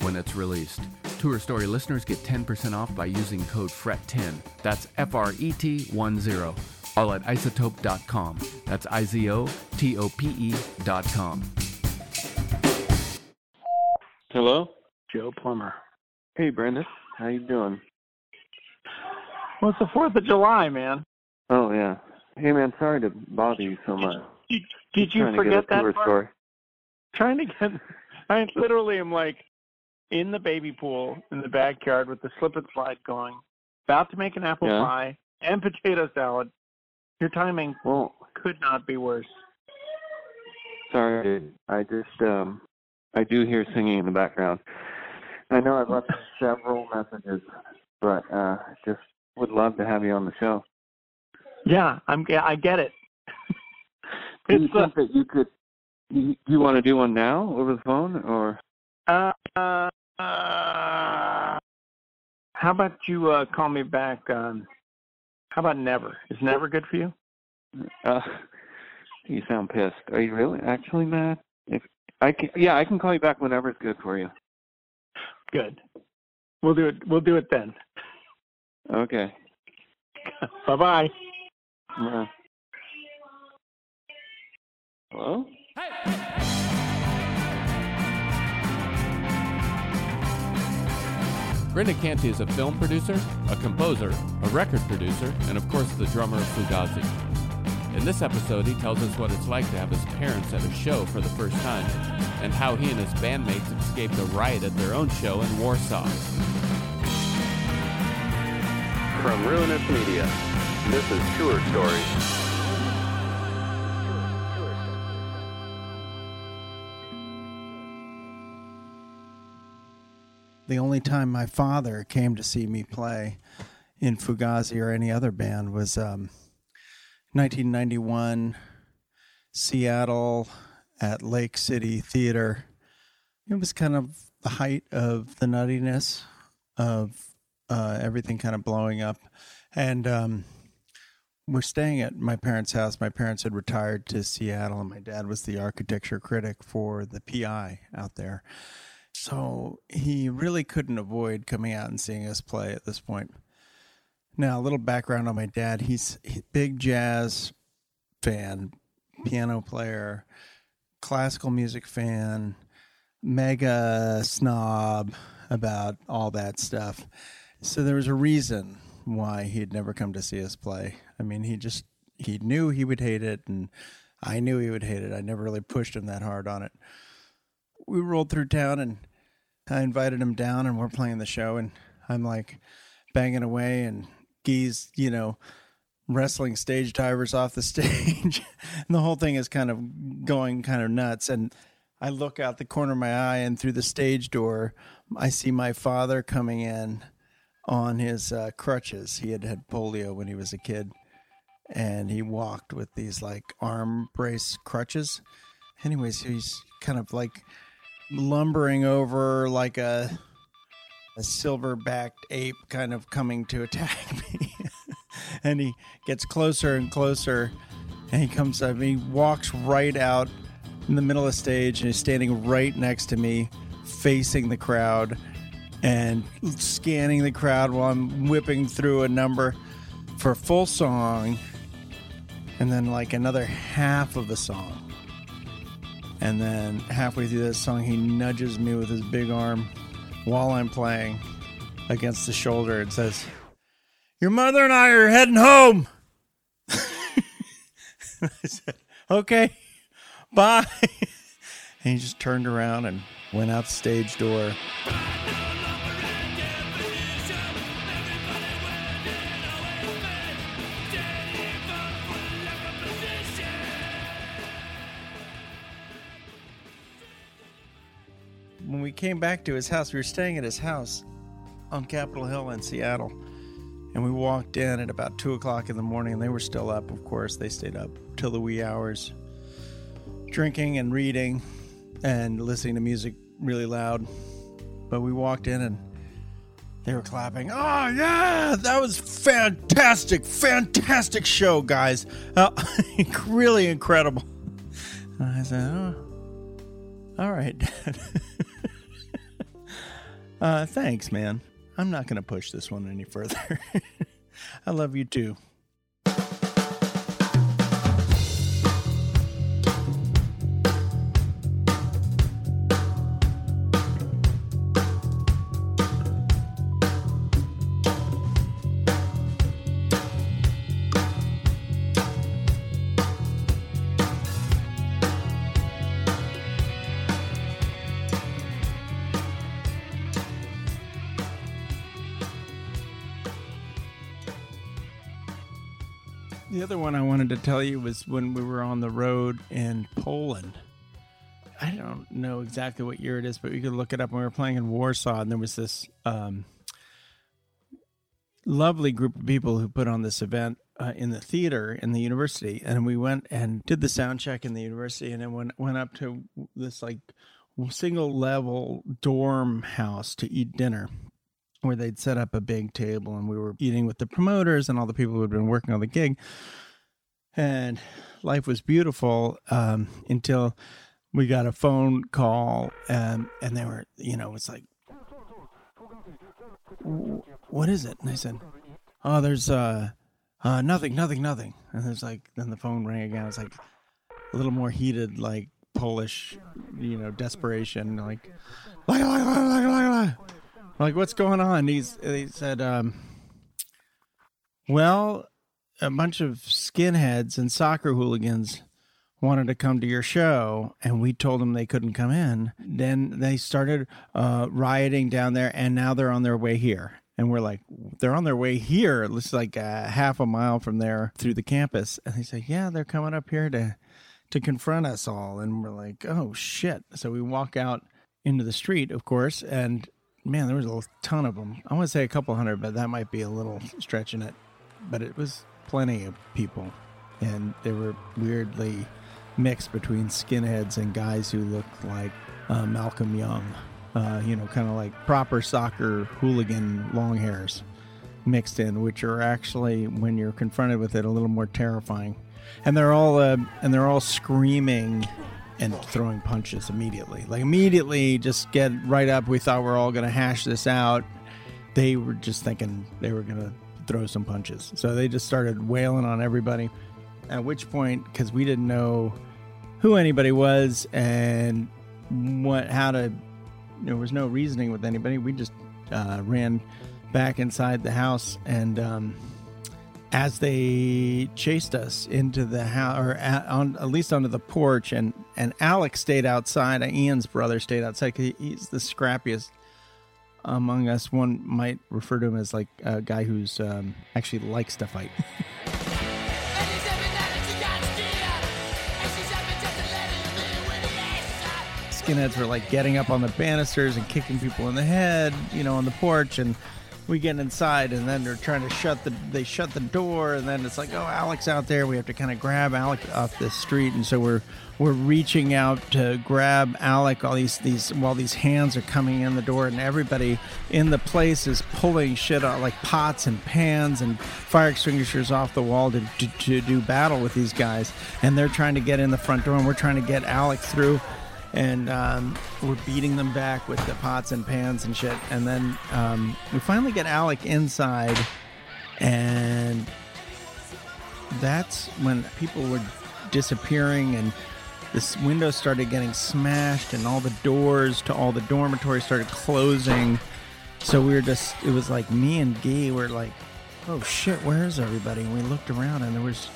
when it's released. Tour Story listeners get 10% off by using code FRET10. That's FRET10, all at iZotope.com. That's iZotope.com. Hello? Joe Plummer. Hey, Brendan. How you doing? Well, it's the 4th of July, man. Oh, yeah. Hey, man, sorry to bother you so much. Did you forget that part? I literally am like in the baby pool in the backyard with the slip and slide going, about to make an apple pie and potato salad. Your timing could not be worse. Sorry, dude. I just... I do hear singing in the background. I know I've left several messages, but just would love to have you on the show. Yeah, I get it. Do you think that you could? Do you want to do one now over the phone, or? How about you call me back? How about never? Is never good for you? You sound pissed. Are you really actually mad? I can call you back whenever it's good for you. Good. We'll do it then. Okay. Bye-bye. Yeah. Hello? Hey! Brendan Canty is a film producer, a composer, a record producer, and of course the drummer of Fugazi. In this episode, he tells us what it's like to have his parents at a show for the first time, and how he and his bandmates escaped a riot at their own show in Warsaw. From Ruinous Media, this is Tour Stories. The only time my father came to see me play in Fugazi or any other band was 1991, Seattle at Lake City Theater. It was kind of the height of the nuttiness of everything kind of blowing up. And we're staying at my parents' house. My parents had retired to Seattle, and my dad was the architecture critic for the PI out there. So he really couldn't avoid coming out and seeing us play at this point. Now, a little background on my dad. He's a big jazz fan, piano player, classical music fan, mega snob about all that stuff. So there was a reason why he had never come to see us play. I mean, he knew he would hate it, and I knew he would hate it. I never really pushed him that hard on it. We rolled through town, and I invited him down, and we're playing the show, and I'm like banging away, and Gee's, wrestling stage divers off the stage. And the whole thing is kind of going kind of nuts. And I look out the corner of my eye, and through the stage door, I see my father coming in on his crutches. He had polio when he was a kid, and he walked with these like arm brace crutches. Anyways, he's kind of like lumbering over like a silver-backed ape kind of coming to attack me. And he gets closer and closer, and he comes up, and he walks right out in the middle of the stage, and he's standing right next to me, facing the crowd, and scanning the crowd while I'm whipping through a number for a full song, and then like another half of the song. And then halfway through this song, he nudges me with his big arm while I'm playing against the shoulder and says, "Your mother and I are heading home." I said, "Okay, bye." And he just turned around and went out the stage door. When we came back to his house, we were staying at his house on Capitol Hill in Seattle, and we walked in at about 2 o'clock in the morning, and they were still up. Of course, they stayed up till the wee hours, drinking and reading and listening to music really loud. But we walked in, and they were clapping. "Oh yeah, that was fantastic, fantastic show, guys. Really incredible." And I said, "Oh, all right, Dad." Thanks, man. I'm not going to push this one any further. I love you too. The other one I wanted to tell you was when we were on the road in Poland. I don't know exactly what year it is, but you could look it up. When we were playing in Warsaw, and there was this lovely group of people who put on this event in the theater in the university. And we went and did the sound check in the university, and then went up to this like single level dorm house to eat dinner, where they'd set up a big table, and we were eating with the promoters and all the people who had been working on the gig. And life was beautiful until we got a phone call, and they were, it's like, "What is it?" And I said, "Oh, there's nothing. And there's like, then the phone rang again. It's like a little more heated, like Polish, desperation, like. Like, "What's going on?" He said, "Well, a bunch of skinheads and soccer hooligans wanted to come to your show, and we told them they couldn't come in. Then they started rioting down there, and now they're on their way here." And we're like, "They're on their way here?" It looks like half a mile from there through the campus. And they said, "Yeah, they're coming up here to confront us all." And we're like, "Oh, shit." So we walk out into the street, of course, and man, there was a ton of them. I want to say a couple hundred, but that might be a little stretching it. But it was plenty of people. And they were weirdly mixed between skinheads and guys who looked like Malcolm Young. Kind of like proper soccer hooligan long hairs mixed in, which are actually, when you're confronted with it, a little more terrifying. And they're all screaming and throwing punches immediately. Like, immediately, just get right up. We thought we're all going to hash this out. They were just thinking they were going to throw some punches. So they just started wailing on everybody, at which point, because we didn't know who anybody was and there was no reasoning with anybody. We just ran back inside the house, and as they chased us into the house, or at least onto the porch, and Alex stayed outside, Ian's brother stayed outside, because he's the scrappiest among us. One might refer to him as like a guy who's actually likes to fight. skinheads were like getting up on the banisters and kicking people in the head, you know, on the porch, and we get inside, and then they're trying to shut the door, and then it's like, oh, Alex out there. We have to kind of grab Alex off the street, and so we're reaching out to grab Alex while these hands are coming in the door, and everybody in the place is pulling shit out, like pots and pans and fire extinguishers off the wall to do battle with these guys, and they're trying to get in the front door, and we're trying to get Alex through. And we're beating them back with the pots and pans and shit. And then we finally get Alec inside. And that's when people were disappearing. And this window started getting smashed. And all the doors to all the dormitories started closing. So we were just, it was like me and Gee were like, oh shit, where is everybody? And we looked around, and it was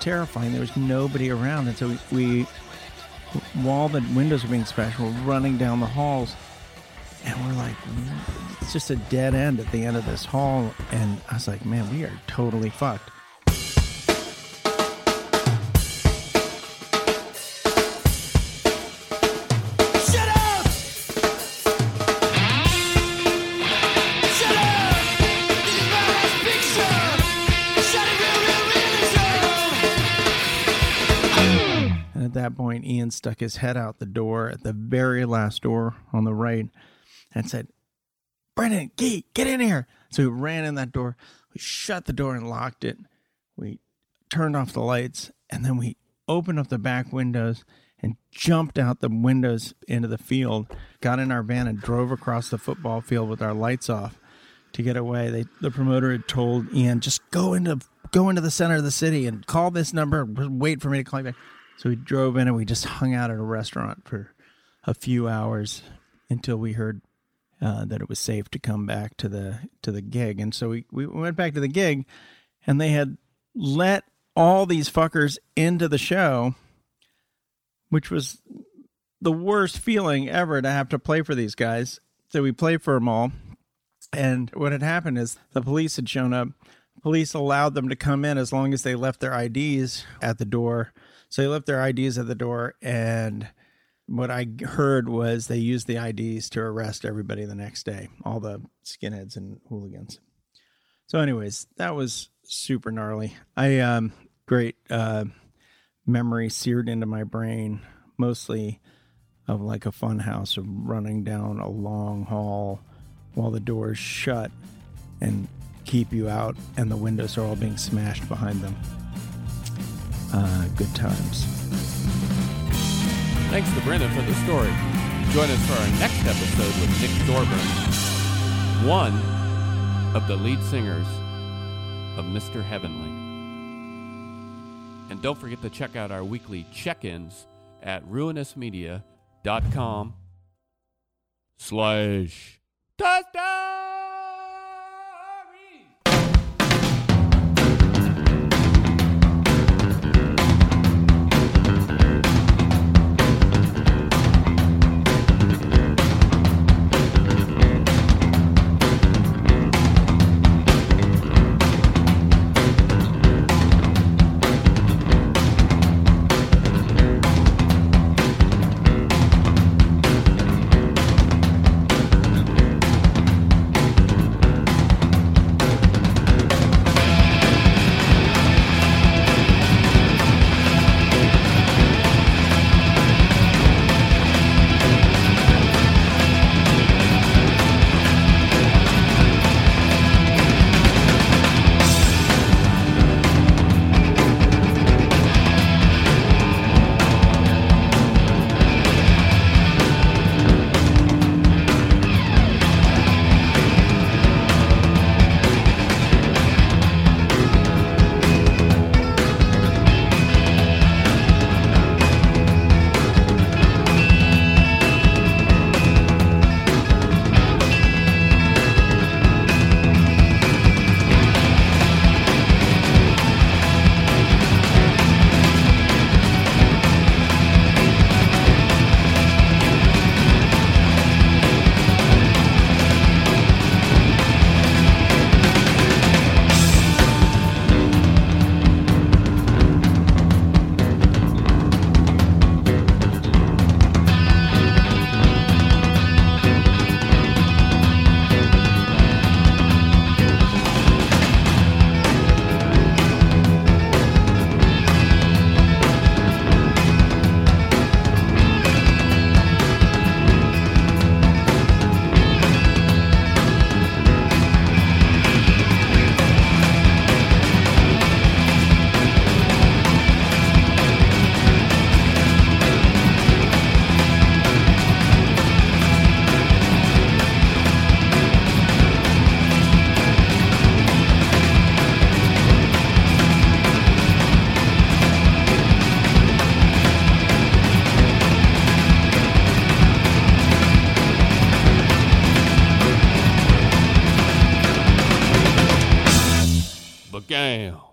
terrifying. There was nobody around. And so we while the windows were being smashed, we're running down the halls, and we're like, it's just a dead end at the end of this hall. And I was like, man, we are totally fucked. Point, Ian stuck his head out the door at the very last door on the right and said, Brendan, Gee, get in here. So we ran in that door. We shut the door and locked it. We turned off the lights, and then we opened up the back windows and jumped out the windows into the field, got in our van, and drove across the football field with our lights off to get away. The promoter had told Ian, just go into the center of the city and call this number, wait for me to call you back. So we drove in, and we just hung out at a restaurant for a few hours until we heard that it was safe to come back to the gig. And so we went back to the gig, and they had let all these fuckers into the show, which was the worst feeling ever to have to play for these guys. So we played for them all. And what had happened is the police had shown up. Police allowed them to come in as long as they left their IDs at the door. So they left their IDs at the door, and what I heard was they used the IDs to arrest everybody the next day, all the skinheads and hooligans. So anyways, that was super gnarly. Great memory seared into my brain, mostly of like a fun house of running down a long hall while the doors shut and keep you out, and the windows are all being smashed behind them. Good times. Thanks to Brendan for the story. Join us for our next episode with Nick Thorburn, one of the lead singers of Mr. Heavenly. And don't forget to check out our weekly check-ins at ruinousmedia.com/touchdown. Jam.